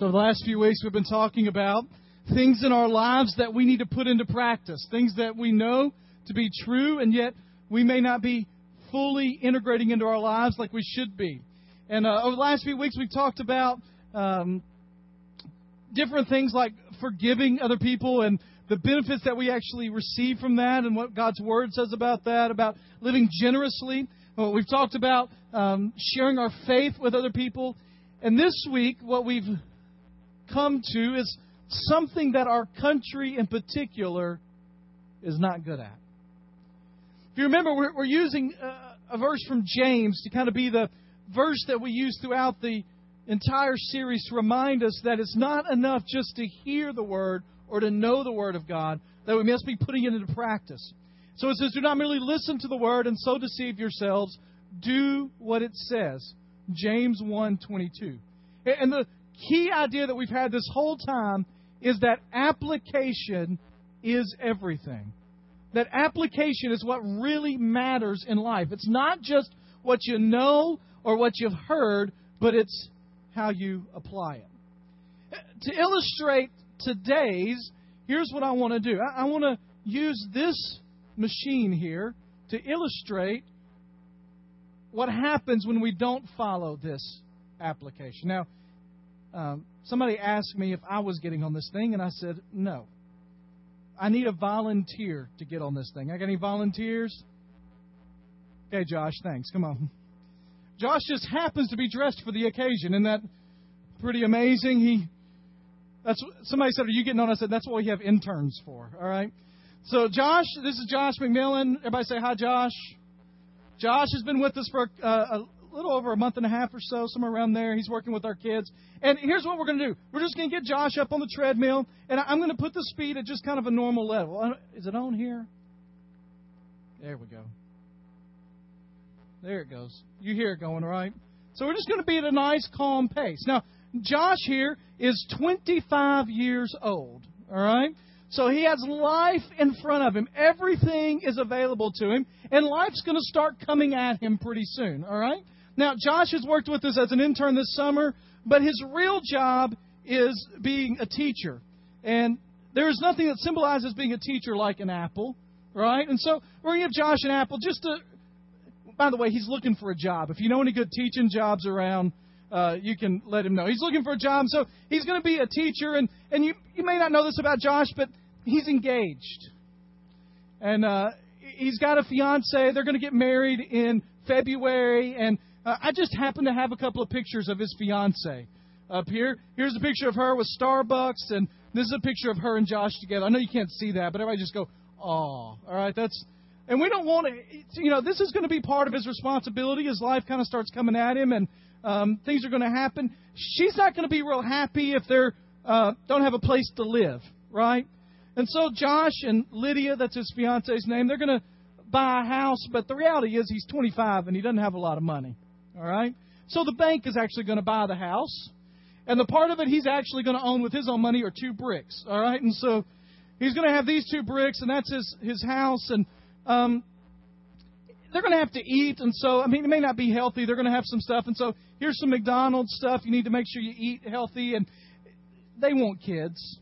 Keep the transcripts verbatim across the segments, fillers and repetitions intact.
So the last few weeks we've been talking about things in our lives that we need to put into practice, things that we know to be true, and yet we may not be fully integrating into our lives like we should be. And uh, over the last few weeks we've talked about um, different things like forgiving other people and the benefits that we actually receive from that and what God's Word says about that, about living generously. Well, we've talked about um, sharing our faith with other people. And this week what we've come to is something that our country in particular is not good at. If you remember, we're, we're using uh, a verse from James to kind of be the verse that we use throughout the entire series to remind us that it's not enough just to hear the Word or to know the Word of God, that we must be putting it into practice. So it says, do not merely listen to the Word and so deceive yourselves. Do what it says. James one twenty-two. And the key idea that we've had this whole time is that application is everything. That application is what really matters in life. It's not just what you know or what you've heard, but it's how you apply it. To illustrate today's, here's what I want to do. I, I want to use this machine here to illustrate what happens when we don't follow this application. Now, um, somebody asked me if I was getting on this thing, and I said, no. I need a volunteer to get on this thing. I got any volunteers? Okay, Josh, thanks. Come on. Josh just happens to be dressed for the occasion. Isn't that pretty amazing? He, that's somebody said, are you getting on? I said, that's what we have interns for, all right? So, Josh, this is Josh McMillan. Everybody say hi, Josh. Josh has been with us for uh, a little over a month and a half or so, somewhere around there. He's working with our kids. And here's what we're going to do. We're just going to get Josh up on the treadmill, and I'm going to put the speed at just kind of a normal level. Is it on here? There we go. There it goes. You hear it going, right? So we're just going to be at a nice, calm pace. Now, Josh here is twenty-five years old, all right? So he has life in front of him. Everything is available to him, and life's going to start coming at him pretty soon, all right? Now, Josh has worked with us as an intern this summer, but his real job is being a teacher. And there is nothing that symbolizes being a teacher like an apple, right? And so we're going to give Josh an apple just to... By the way, he's looking for a job. If you know any good teaching jobs around... Uh, you can let him know. He's looking for a job, so he's going to be a teacher. And, and you, you may not know this about Josh, but he's engaged. And uh, he's got a fiancé. They're going to get married in February. And uh, I just happen to have a couple of pictures of his fiancé up here. Here's a picture of her with Starbucks, and this is a picture of her and Josh together. I know you can't see that, but everybody just go, aw. All right, that's... And we don't want to... You know, this is going to be part of his responsibility. His life kind of starts coming at him, and... Um, things are going to happen. She's not going to be real happy if they uh, don't have a place to live, right? And so Josh and Lydia, that's his fiance's name, they're going to buy a house. But the reality is he's twenty-five and he doesn't have a lot of money, all right? So the bank is actually going to buy the house. And the part of it he's actually going to own with his own money are two bricks, all right? And so he's going to have these two bricks, and that's his, his house. And um they're going to have to eat, and so, I mean, it may not be healthy. They're going to have some stuff, and so here's some McDonald's stuff. You need to make sure you eat healthy, and they want kids.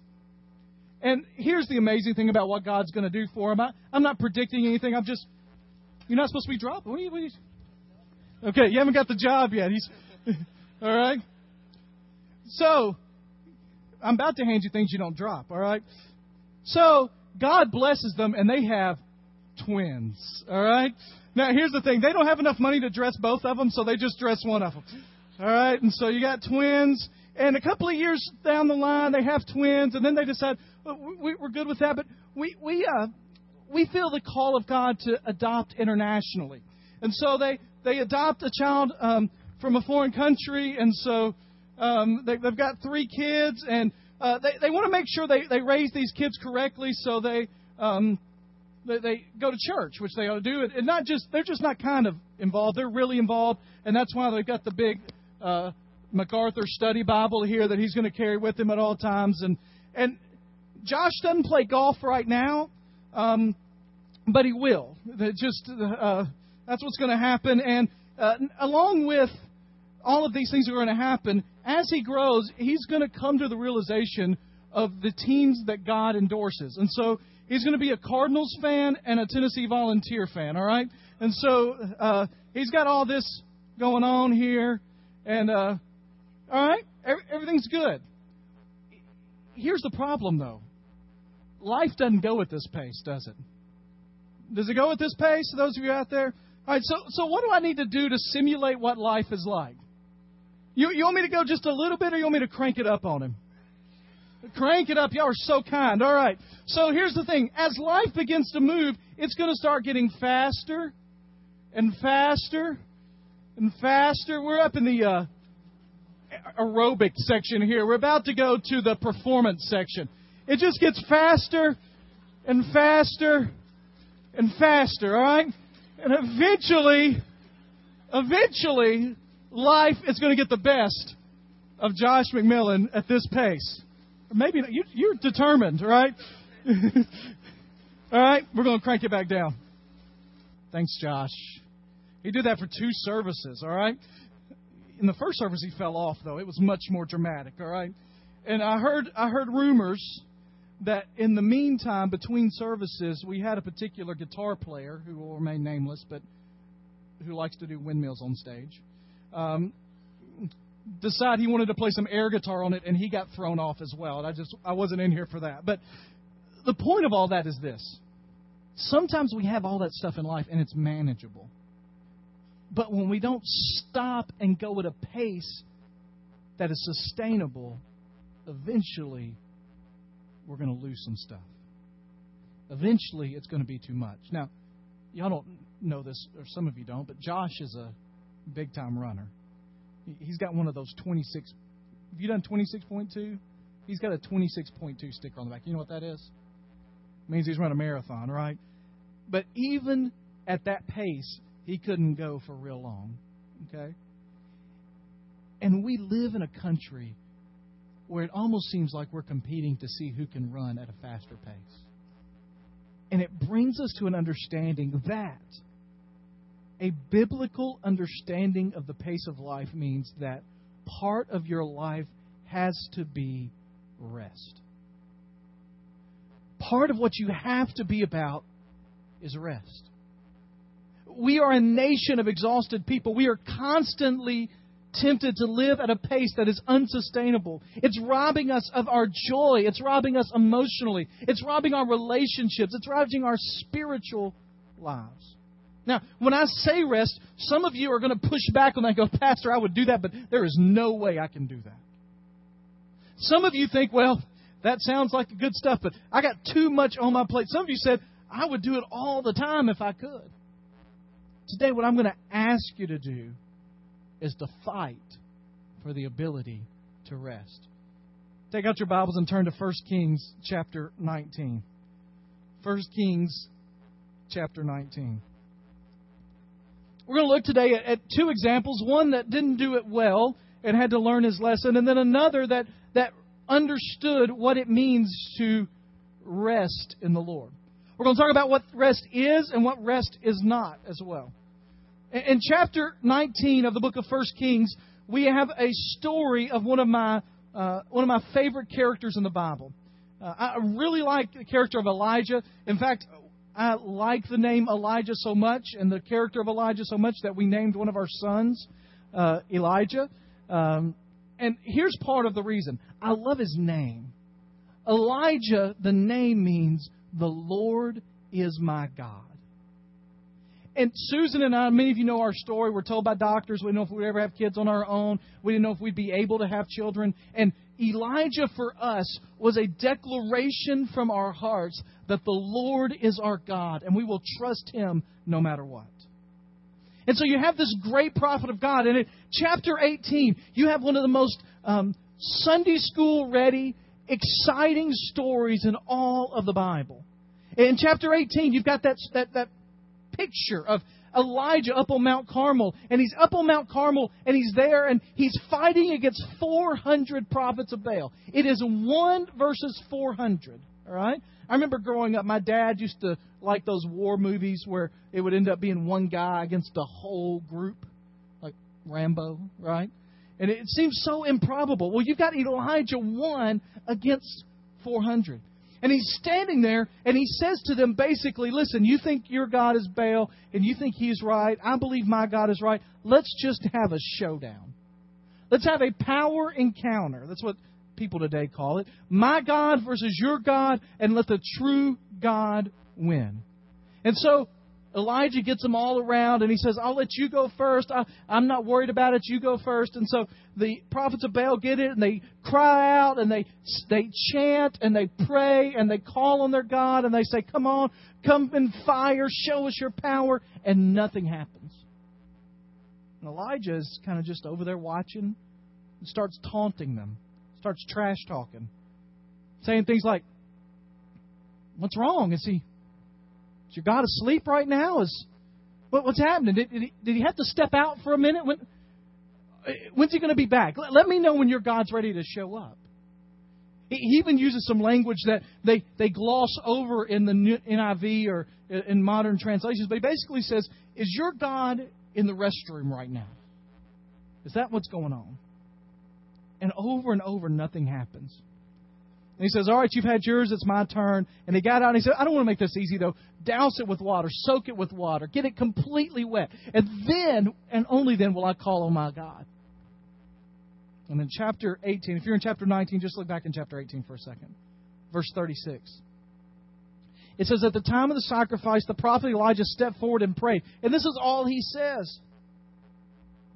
And here's the amazing thing about what God's going to do for them. I, I'm not predicting anything. I'm just, you're not supposed to be dropping. What are you, what are you? Okay, you haven't got the job yet. He's all right? So, I'm about to hand you things you don't drop, all right? So, God blesses them, and they have twins, all right? Now, here's the thing. They don't have enough money to dress both of them, so they just dress one of them. All right? And so you got twins. And a couple of years down the line, they have twins. And then they decide, well, we, we're good with that. But we we uh, we feel the call of God to adopt internationally. And so they, they adopt a child um, from a foreign country. And so um, they, they've got three kids. And uh, they, they want to make sure they, they raise these kids correctly, so they... Um, They go to church, which they ought to do. And not just, they're just not kind of involved. They're really involved. And that's why they've got the big uh, MacArthur study Bible here that he's going to carry with him at all times. And and Josh doesn't play golf right now, um, but he will. They're just uh, that's what's going to happen. And uh, along with all of these things that are going to happen, as he grows, he's going to come to the realization of the teams that God endorses. And so he's going to be a Cardinals fan and a Tennessee Volunteer fan, all right? And so uh, he's got all this going on here. And, uh, all right, every, everything's good. Here's the problem, though. Life doesn't go at this pace, does it? Does it go at this pace, those of you out there? All right, so so what do I need to do to simulate what life is like? You, you want me to go just a little bit, or you want me to crank it up on him? Crank it up. Y'all are so kind. All right. So here's the thing. As life begins to move, it's going to start getting faster and faster and faster. We're up in the uh, aerobic section here. We're about to go to the performance section. It just gets faster and faster and faster. All right. And eventually, eventually, life is going to get the best of Josh McMillan at this pace. Maybe you, you're determined, right? All right, we're going to crank it back down. Thanks, Josh. He did that for two services, all right? In the first service, he fell off, though. It was much more dramatic, all right? And I heard I heard rumors that in the meantime, between services, we had a particular guitar player who will remain nameless, but who likes to do windmills on stage. Um decide he wanted to play some air guitar on it, and he got thrown off as well. And I just, I wasn't in here for that. But the point of all that is this. Sometimes we have all that stuff in life, and it's manageable. But when we don't stop and go at a pace that is sustainable, eventually we're going to lose some stuff. Eventually it's going to be too much. Now, y'all don't know this, or some of you don't, but Josh is a big-time runner. He's got one of those twenty-six. Have you done twenty-six point two? He's got a twenty-six point two sticker on the back. You know what that is? It means he's run a marathon, right? But even at that pace, he couldn't go for real long, okay? And we live in a country where it almost seems like we're competing to see who can run at a faster pace. And it brings us to an understanding that a biblical understanding of the pace of life means that part of your life has to be rest. Part of what you have to be about is rest. We are a nation of exhausted people. We are constantly tempted to live at a pace that is unsustainable. It's robbing us of our joy. It's robbing us emotionally. It's robbing our relationships. It's robbing our spiritual lives. Now, when I say rest, some of you are going to push back on that and go, Pastor, I would do that, but there is no way I can do that. Some of you think, well, that sounds like good stuff, but I got too much on my plate. Some of you said, I would do it all the time if I could. Today, what I'm going to ask you to do is to fight for the ability to rest. Take out your Bibles and turn to First Kings chapter nineteen. First Kings chapter nineteen. We're going to look today at two examples, one that didn't do it well and had to learn his lesson, and then another that, that understood what it means to rest in the Lord. We're going to talk about what rest is and what rest is not as well. In chapter nineteen of the book of First Kings, we have a story of one of my, uh, one of my favorite characters in the Bible. Uh, I really like the character of Elijah. In fact, I like the name Elijah so much and the character of Elijah so much that we named one of our sons uh, Elijah. Um, and here's part of the reason. I love his name. Elijah, the name means the Lord is my God. And Susan and I, many of you know our story. We're told by doctors we didn't know if we'd ever have kids on our own. We didn't know if we'd be able to have children. And Elijah for us was a declaration from our hearts that the Lord is our God and we will trust him no matter what. And so you have this great prophet of God. And in chapter eighteen, you have one of the most um, Sunday school ready, exciting stories in all of the Bible. In chapter eighteen, you've got that that that picture of Elijah up on Mount Carmel, and he's up on Mount Carmel, and he's there, and he's fighting against four hundred prophets of Baal. It is one versus four hundred, all right? I remember growing up, my dad used to like those war movies where it would end up being one guy against the whole group, like Rambo, right? And it seems so improbable. Well, you've got Elijah one against four hundred. And he's standing there, and he says to them basically, listen, you think your God is Baal, and you think he's right. I believe my God is right. Let's just have a showdown. Let's have a power encounter. That's what people today call it. My God versus your God, and let the true God win. And so Elijah gets them all around, and he says, I'll let you go first. I, I'm not worried about it. You go first. And so the prophets of Baal get it, and they cry out, and they they chant, and they pray, and they call on their God, and they say, come on, come in fire, show us your power, and nothing happens. And Elijah is kind of just over there watching and starts taunting them, starts trash talking, saying things like, what's wrong? Is he... Is your God asleep right now? Is what, what's happening? Did, did, he, did he have to step out for a minute? When, when's he going to be back? Let, let me know when your God's ready to show up. He, he even uses some language that they, they gloss over in the N I V or in modern translations. But he basically says, is your God in the restroom right now? Is that what's going on? And over and over, nothing happens. And he says, all right, you've had yours. It's my turn. And he got out and he said, I don't want to make this easy, though. Douse it with water. Soak it with water. Get it completely wet. And then, and only then, will I call on my God. And in chapter eighteen, if you're in chapter nineteen, just look back in chapter eighteen for a second. Verse thirty-six. It says, at the time of the sacrifice, the prophet Elijah stepped forward and prayed. And this is all he says.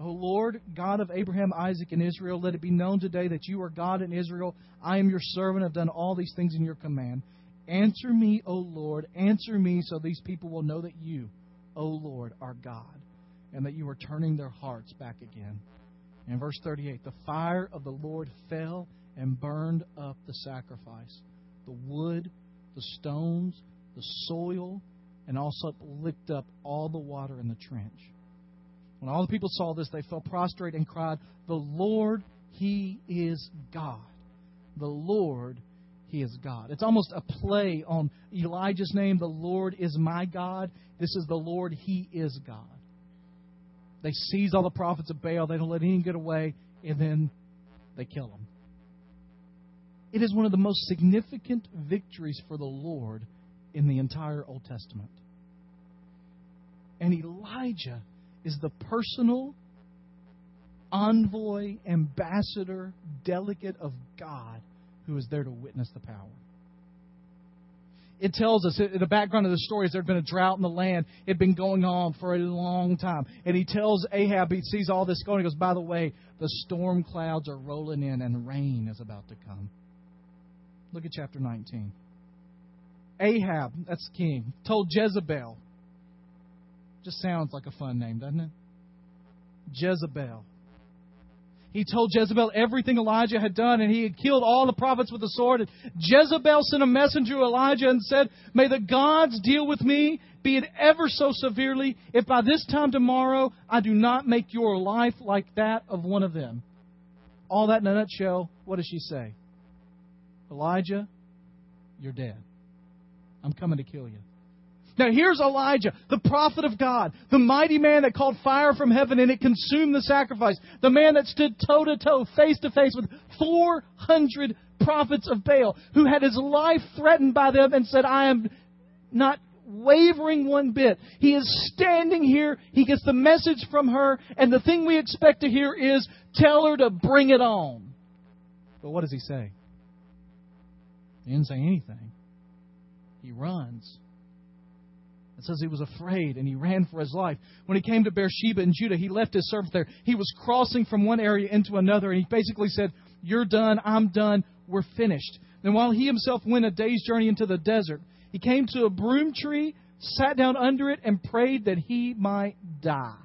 O Lord, God of Abraham, Isaac, and Israel, let it be known today that you are God in Israel. I am your servant. I've done all these things in your command. Answer me, O Lord. Answer me so these people will know that you, O Lord, are God and that you are turning their hearts back again. And verse thirty-eight, the fire of the Lord fell and burned up the sacrifice, the wood, the stones, the soil, and also licked up all the water in the trench. When all the people saw this, they fell prostrate and cried, the Lord, He is God. The Lord, He is God. It's almost a play on Elijah's name. The Lord is my God. This is the Lord, He is God. They seize all the prophets of Baal. They don't let anyone get away. And then they kill them. It is one of the most significant victories for the Lord in the entire Old Testament. And Elijah is the personal envoy, ambassador, delegate of God who is there to witness the power. It tells us, in the background of the story, is there had been a drought in the land. It had been going on for a long time. And he tells Ahab, he sees all this going, he goes, by the way, the storm clouds are rolling in and rain is about to come. Look at chapter nineteen. Ahab, that's king, told Jezebel. Just sounds like a fun name, doesn't it? Jezebel. He told Jezebel everything Elijah had done, and he had killed all the prophets with the sword. And Jezebel sent a messenger to Elijah and said, may the gods deal with me, be it ever so severely, if by this time tomorrow I do not make your life like that of one of them. All that in a nutshell, what does she say? Elijah, you're dead. I'm coming to kill you. Now, here's Elijah, the prophet of God, the mighty man that called fire from heaven and it consumed the sacrifice, the man that stood toe-to-toe, face-to-face with four hundred prophets of Baal, who had his life threatened by them and said, I am not wavering one bit. He is standing here. He gets the message from her, and the thing we expect to hear is, tell her to bring it on. But what does he say? He didn't say anything. He runs. It says he was afraid and he ran for his life. When he came to Beersheba in Judah, he left his servant there. He was crossing from one area into another, and he basically said, you're done, I'm done, we're finished. Then while he himself went a day's journey into the desert, he came to a broom tree, sat down under it, and prayed that he might die.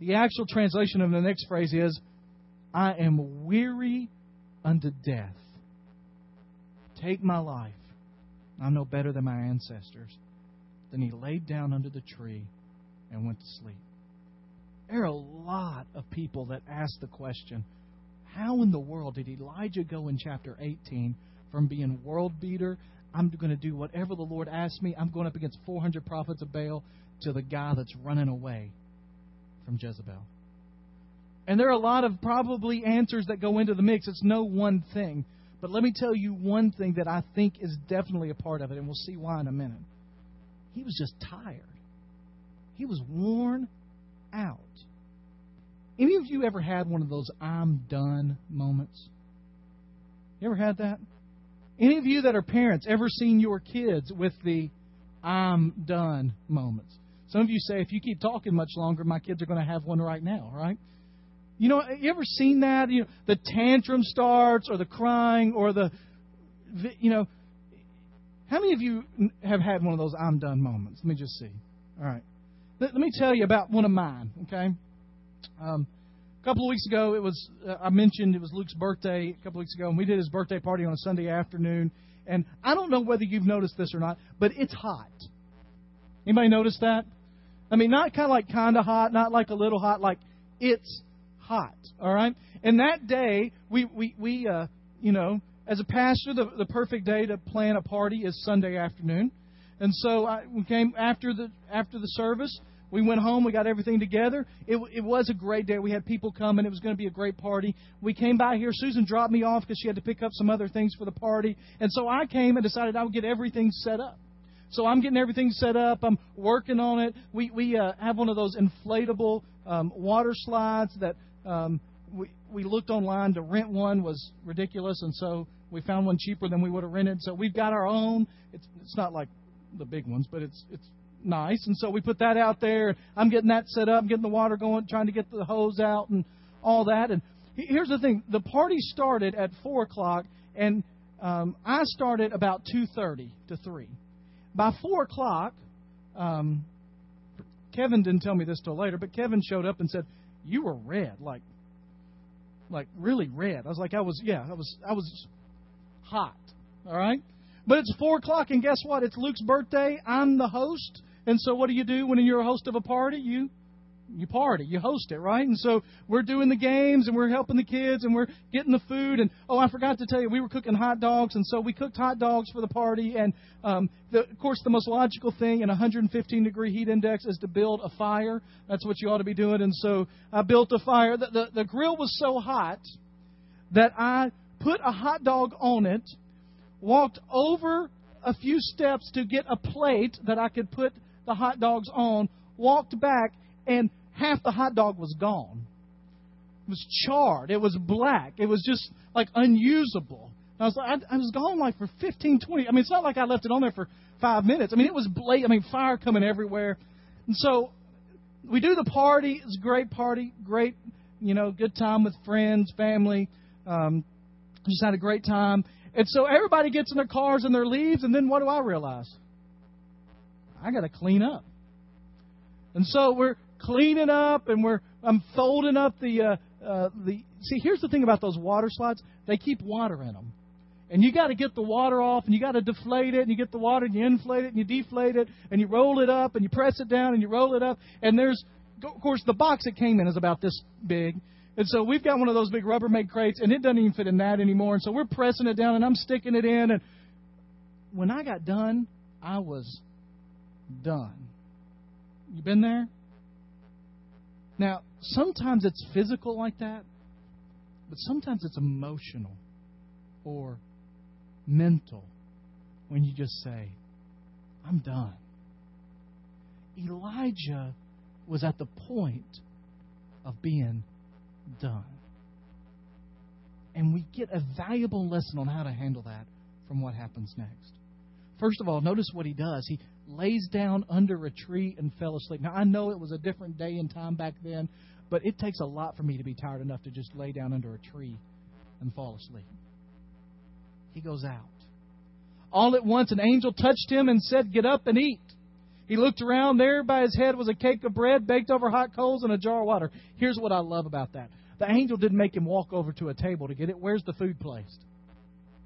The actual translation of the next phrase is, I am weary unto death. Take my life. I'm no better than my ancestors. Then he laid down under the tree and went to sleep. There are a lot of people that ask the question, how in the world did Elijah go in chapter eighteen from being world beater, I'm going to do whatever the Lord asks me, I'm going up against four hundred prophets of Baal, to the guy that's running away from Jezebel? And there are a lot of probably answers that go into the mix. It's no one thing. But let me tell you one thing that I think is definitely a part of it, and we'll see why in a minute. He was just tired. He was worn out. Any of you ever had one of those I'm done moments? You ever had that? Any of you that are parents ever seen your kids with the I'm done moments? Some of you say, if you keep talking much longer, my kids are going to have one right now, right? You know, you ever seen that? You know, the tantrum starts or the crying or the, the, you know. How many of you have had one of those I'm done moments? Let me just see. All right. Let, let me tell you about one of mine, okay? Um, a couple of weeks ago, it was uh, I mentioned it was Luke's birthday a couple of weeks ago, and we did his birthday party on a Sunday afternoon. And I don't know whether you've noticed this or not, but it's hot. Anybody notice that? I mean, not kind of like kind of hot, not like a little hot, like it's hot, all right? And that day, we, we, we uh, you know, as a pastor, the, the perfect day to plan a party is Sunday afternoon. And so I we came after the after the service. We went home. We got everything together. It, it was a great day. We had people come, and it was going to be a great party. We came by here. Susan dropped me off because she had to pick up some other things for the party. And so I came and decided I would get everything set up. So I'm getting everything set up. I'm working on it. We we uh, have one of those inflatable um, water slides that um, we we looked online. To rent one was ridiculous, and so we found one cheaper than we would have rented. So we've got our own. It's it's not like the big ones, but it's it's. nice. And so we put that out there. I'm getting that set up, getting the water going, trying to get the hose out and all that. And here's the thing. The party started at four o'clock, and um, I started about two thirty to three. By four o'clock, um, Kevin didn't tell me this till later, but Kevin showed up and said, you were red, like like really red. I was like, I was, yeah, I was, I was hot, all right? But it's four o'clock, and guess what? It's Luke's birthday. I'm the host. And so what do you do when you're a host of a party? You you party. You host it, right? And so we're doing the games, and we're helping the kids, and we're getting the food. And, oh, I forgot to tell you, we were cooking hot dogs, and so we cooked hot dogs for the party. And, um, the, of course, the most logical thing in one hundred fifteen degree heat index is to build a fire. That's what you ought to be doing. And so I built a fire. The, the, the grill was so hot that I put a hot dog on it, walked over a few steps to get a plate that I could put the hot dogs on, walked back, and half the hot dog was gone. It was charred. It was black. It was just, like, unusable. And I was like, I, I was gone, like, for fifteen, twenty. I mean, it's not like I left it on there for five minutes. I mean, it was blatant. I mean, fire coming everywhere. And so we do the party. It's a great party, great, you know, good time with friends, family. Um, just had a great time. And so everybody gets in their cars and their leaves, and then what do I realize? I got to clean up. And so we're cleaning up, and we're I'm folding up the uh, uh, the. See, here's the thing about those water slides: they keep water in them, and you got to get the water off, and you got to deflate it, and you get the water, and you inflate it, and you deflate it, and you roll it up, and you press it down, and you roll it up, and there's of course the box it came in is about this big. And so we've got one of those big Rubbermaid crates, and it doesn't even fit in that anymore. And so we're pressing it down, and I'm sticking it in. And when I got done, I was done. You been there? Now, sometimes it's physical like that, but sometimes it's emotional or mental when you just say, I'm done. Elijah was at the point of being done. done. And we get a valuable lesson on how to handle that from what happens next. First of all, notice what he does. He lays down under a tree and fell asleep. Now, I know it was a different day and time back then, but it takes a lot for me to be tired enough to just lay down under a tree and fall asleep. He goes out. All at once, an angel touched him and said, get up and eat. He looked around. There by his head was a cake of bread baked over hot coals and a jar of water. Here's what I love about that. The angel didn't make him walk over to a table to get it. Where's the food placed?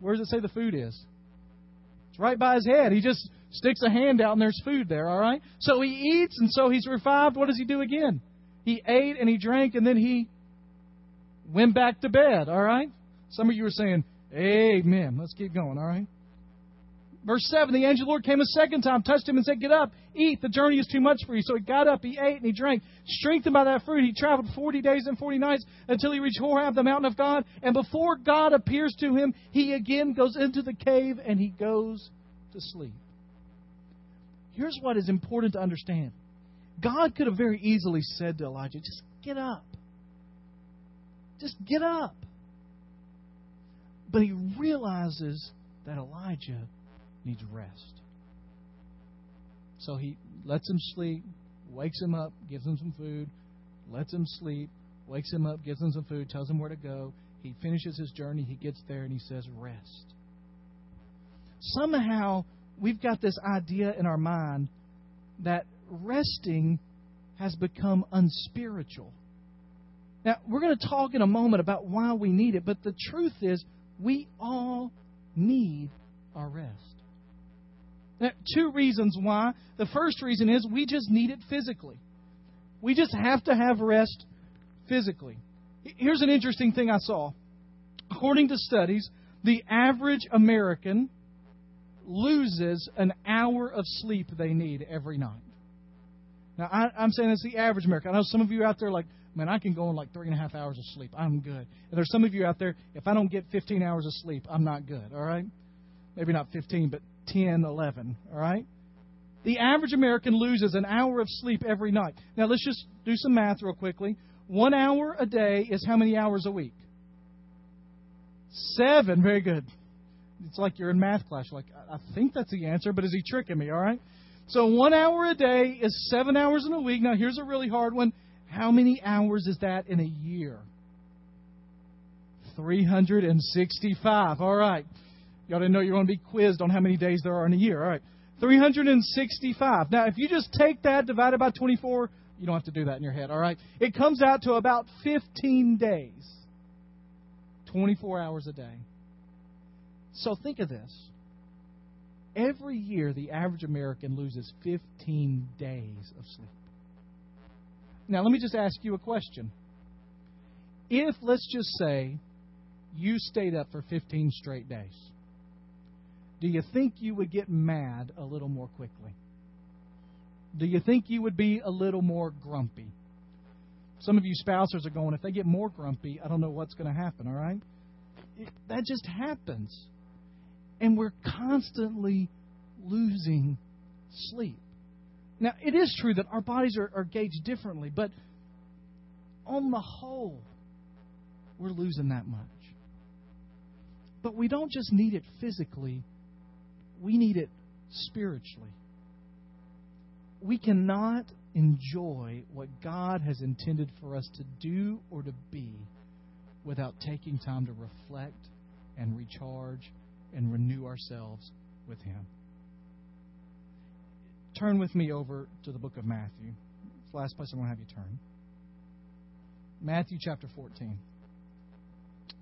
Where does it say the food is? It's right by his head. He just sticks a hand out and there's food there, all right? So he eats, and so he's revived. What does he do again? He ate and he drank, and then he went back to bed, all right? Some of you are saying, amen. Let's keep going, all right? Verse seven, the angel of the Lord came a second time, touched him and said, get up, eat, the journey is too much for you. So he got up, he ate, and he drank. Strengthened by that food, he traveled forty days and forty nights until he reached Horeb, the mountain of God. And before God appears to him, he again goes into the cave and he goes to sleep. Here's what is important to understand. God could have very easily said to Elijah, just get up. Just get up. But he realizes that Elijah needs rest. So he lets him sleep, wakes him up, gives him some food, lets him sleep, wakes him up, gives him some food, tells him where to go. He finishes his journey, he gets there, and he says, rest. Somehow, we've got this idea in our mind that resting has become unspiritual. Now, we're going to talk in a moment about why we need it, but the truth is, we all need our rest. Now, two reasons why. The first reason is we just need it physically. We just have to have rest physically. Here's an interesting thing I saw. According to studies, the average American loses an hour of sleep they need every night. Now, I, I'm saying it's the average American. I know some of you out there are like, man, I can go on like three and a half hours of sleep. I'm good. And there's some of you out there, if I don't get fifteen hours of sleep, I'm not good, all right? Maybe not fifteen, but ten, eleven, all right? The average American loses an hour of sleep every night. Now, let's just do some math real quickly. One hour a day is how many hours a week? Seven. Very good. It's like you're in math class. You're like, I think that's the answer, but is he tricking me, all right? So one hour a day is seven hours in a week. Now, here's a really hard one. How many hours is that in a year? three hundred sixty-five. All right. Y'all didn't know you were going to be quizzed on how many days there are in a year. All right. three hundred sixty-five. Now, if you just take that, divide it by twenty-four, you don't have to do that in your head. All right. It comes out to about fifteen days. twenty-four hours a day. So think of this. Every year, the average American loses fifteen days of sleep. Now, let me just ask you a question. If, let's just say, you stayed up for fifteen straight days, do you think you would get mad a little more quickly? Do you think you would be a little more grumpy? Some of you spouses are going, if they get more grumpy, I don't know what's going to happen, all right? It, that just happens. And we're constantly losing sleep. Now, it is true that our bodies are, are gauged differently, but on the whole, we're losing that much. But we don't just need it physically. We need it spiritually. We cannot enjoy what God has intended for us to do or to be without taking time to reflect and recharge and renew ourselves with Him. Turn with me over to the book of Matthew. It's the last place I'm going to have you turn. Matthew chapter fourteen.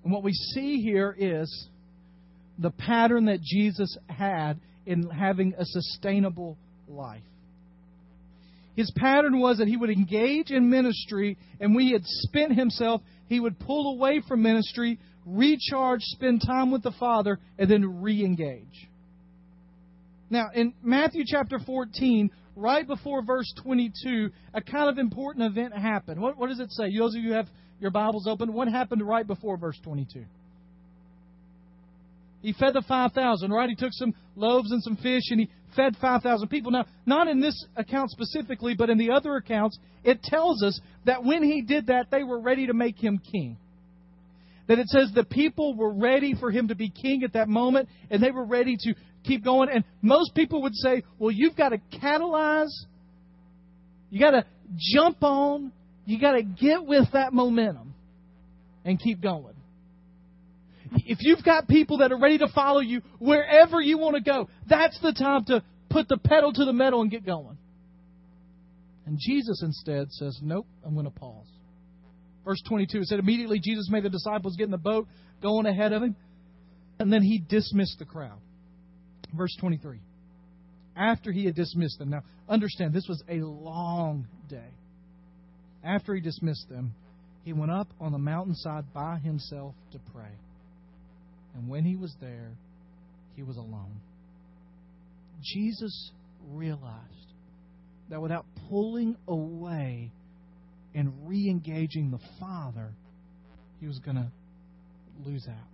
And what we see here is the pattern that Jesus had in having a sustainable life. His pattern was that he would engage in ministry, and when he had spent himself, he would pull away from ministry, recharge, spend time with the Father, and then re-engage. Now, in Matthew chapter fourteen, right before verse twenty-two, a kind of important event happened. What, what does it say? Those of you who have your Bibles open, what happened right before verse twenty-two? He fed the five thousand, right? He took some loaves and some fish, and he fed five thousand people. Now, not in this account specifically, but in the other accounts, it tells us that when he did that, they were ready to make him king. That it says the people were ready for him to be king at that moment, and they were ready to keep going. And most people would say, well, you've got to catalyze. You got to jump on. You got to get with that momentum and keep going. If you've got people that are ready to follow you wherever you want to go, that's the time to put the pedal to the metal and get going. And Jesus instead says, nope, I'm going to pause. Verse twenty-two, it said, immediately Jesus made the disciples get in the boat, go on ahead of him, and then he dismissed the crowd. Verse twenty-three, after he had dismissed them. Now, understand, this was a long day. After he dismissed them, he went up on the mountainside by himself to pray. And when he was there, he was alone. Jesus realized that without pulling away and re-engaging the Father, he was going to lose out,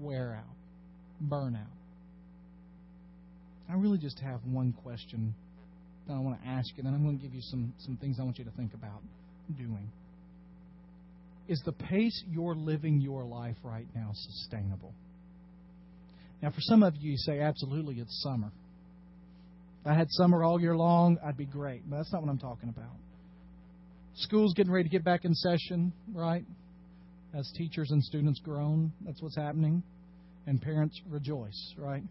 wear out, burn out. I really just have one question that I want to ask you, and then I'm going to give you some, some things I want you to think about doing. Is the pace you're living your life right now sustainable? Now, for some of you, you say, absolutely, it's summer. If I had summer all year long, I'd be great. But that's not what I'm talking about. School's getting ready to get back in session, right? As teachers and students groan, that's what's happening. And parents rejoice, right?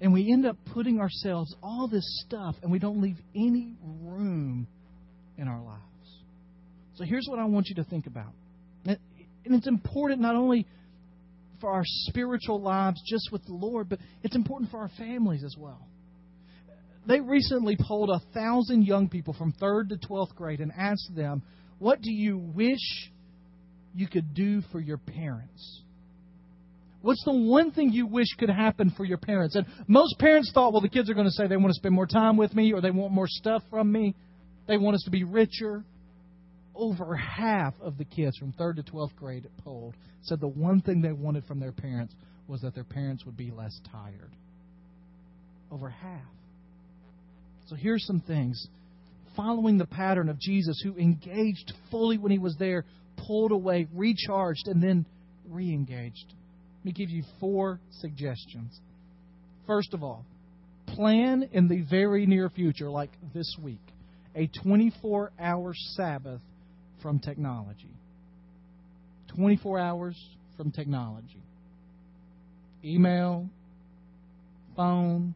And we end up putting ourselves all this stuff, and we don't leave any room in our lives. So here's what I want you to think about. And it's important not only for our spiritual lives just with the Lord, but it's important for our families as well. They recently polled a thousand young people from third to twelfth grade and asked them, what do you wish you could do for your parents? What's the one thing you wish could happen for your parents? And most parents thought, well, the kids are going to say they want to spend more time with me, or they want more stuff from me. They want us to be richer. Over half of the kids from third to twelfth grade polled said the one thing they wanted from their parents was that their parents would be less tired. Over half. So here's some things. Following the pattern of Jesus, who engaged fully when he was there, pulled away, recharged, and then re-engaged. Let me give you four suggestions. First of all, plan in the very near future, like this week, a twenty-four hour Sabbath from technology. twenty-four hours from technology. Email, phone,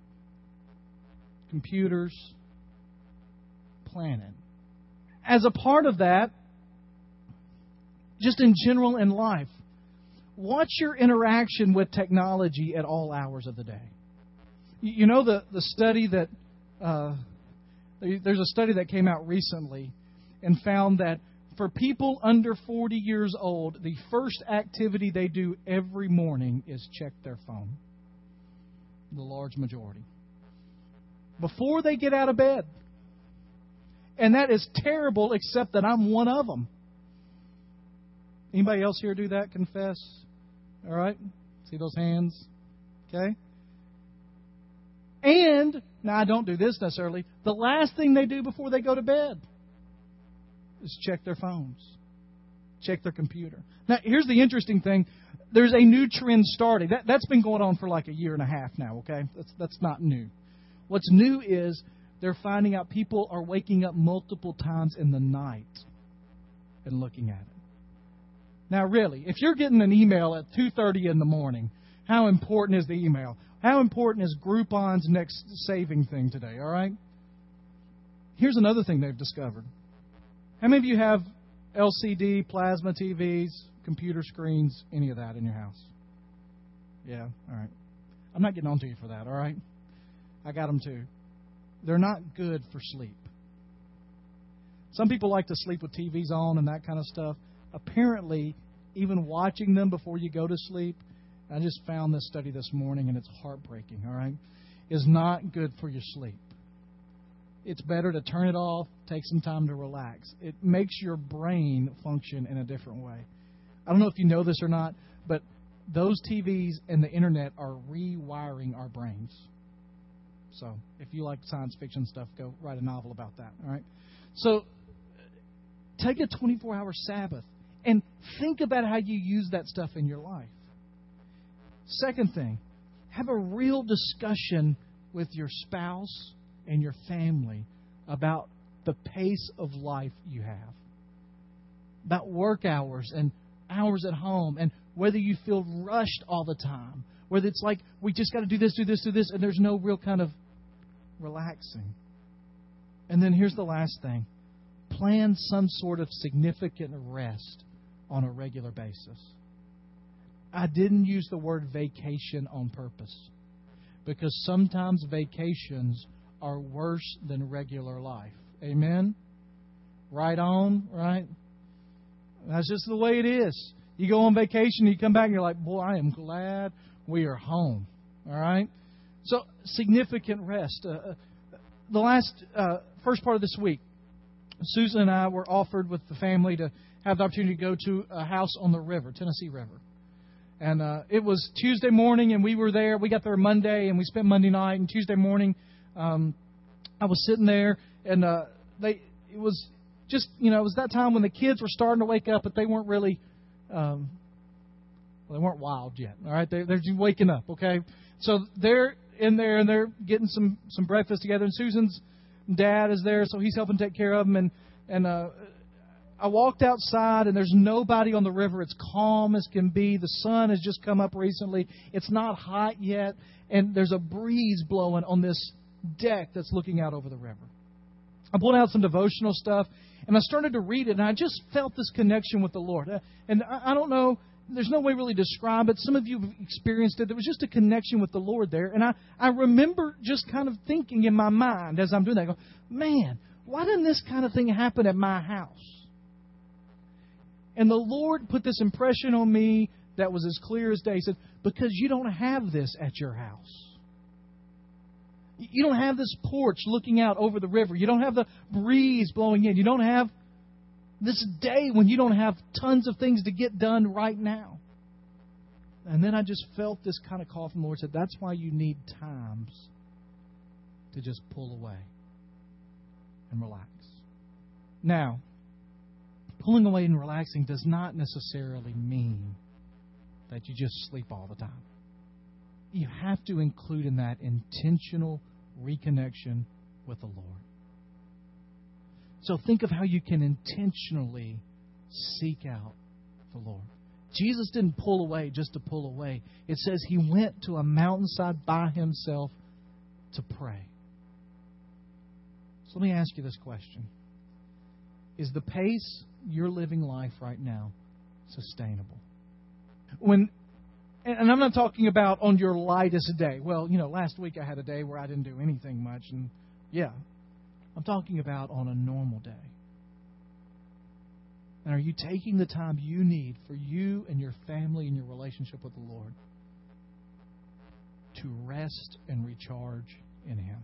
computers, planning. As a part of that, just in general in life, watch your interaction with technology at all hours of the day. You know the, the study that, uh, there's a study that came out recently and found that for people under forty years old, the first activity they do every morning is check their phone. The large majority. Before they get out of bed. And that is terrible, except that I'm one of them. Anybody else here do that? Confess. All right. See those hands? Okay. And, now I don't do this necessarily, the last thing they do before they go to bed is check their phones. Check their computer. Now, here's the interesting thing. There's a new trend starting. That, that's been going on for like a year and a half now, okay? That's, that's not new. What's new is they're finding out people are waking up multiple times in the night and looking at it. Now, really, if you're getting an email at two thirty in the morning, how important is the email? How important is Groupon's next saving thing today, all right? Here's another thing they've discovered. How many of you have L C D, plasma T Vs, computer screens, any of that in your house? Yeah, all right. I'm not getting on to you for that, all right? I got them too. They're not good for sleep. Some people like to sleep with T Vs on and that kind of stuff. Apparently, even watching them before you go to sleep, I just found this study this morning, and it's heartbreaking, all right, is not good for your sleep. It's better to turn it off, take some time to relax. It makes your brain function in a different way. I don't know if you know this or not, but those T Vs and the internet are rewiring our brains. So if you like science fiction stuff, go write a novel about that, all right? So take a twenty-four hour Sabbath and think about how you use that stuff in your life. Second thing, have a real discussion with your spouse and your family about the pace of life you have, about work hours and hours at home, and whether you feel rushed all the time, whether it's like we just got to do this, do this, do this, and there's no real kind of relaxing. And then here's the last thing. Plan some sort of significant rest on a regular basis. I didn't use the word vacation on purpose, because sometimes vacations are worse than regular life. Amen? Right on, right? That's just the way it is. You go on vacation, you come back, and you're like, boy, I am glad we are home. All right? So, significant rest. Uh, the last uh, first part of this week, Susan and I were offered with the family to have the opportunity to go to a house on the river, Tennessee River. And uh, it was Tuesday morning, and we were there. We got there Monday, and we spent Monday night. And Tuesday morning, um, I was sitting there, and uh, they it was just, you know, it was that time when the kids were starting to wake up, but they weren't really, um, well, they weren't wild yet, all right? They, they're just waking up, okay? So they're in there, and they're getting some, some breakfast together, and Susan's dad is there, so he's helping take care of them. And, and uh, I walked outside, and there's nobody on the river. It's calm as can be. The sun has just come up recently. It's not hot yet, and there's a breeze blowing on this deck that's looking out over the river. I pulled out some devotional stuff, and I started to read it, and I just felt this connection with the Lord. And I, I don't know. There's no way really to describe it. Some of you have experienced it. There was just a connection with the Lord there. And I, I remember just kind of thinking in my mind as I'm doing that, I go, man, why didn't this kind of thing happen at my house? And the Lord put this impression on me that was as clear as day. He said, because you don't have this at your house. You don't have this porch looking out over the river. You don't have the breeze blowing in. You don't have this day when you don't have tons of things to get done right now. And then I just felt this kind of call from the Lord. Said, that's why you need times to just pull away and relax. Now, pulling away and relaxing does not necessarily mean that you just sleep all the time. You have to include in that intentional reconnection with the Lord. So think of how you can intentionally seek out the Lord. Jesus didn't pull away just to pull away. It says he went to a mountainside by himself to pray. So let me ask you this question. Is the pace you're living life right now sustainable? When, and I'm not talking about on your lightest day. Well, you know, last week I had a day where I didn't do anything much, and yeah. I'm talking about on a normal day. And are you taking the time you need for you and your family and your relationship with the Lord to rest and recharge in Him?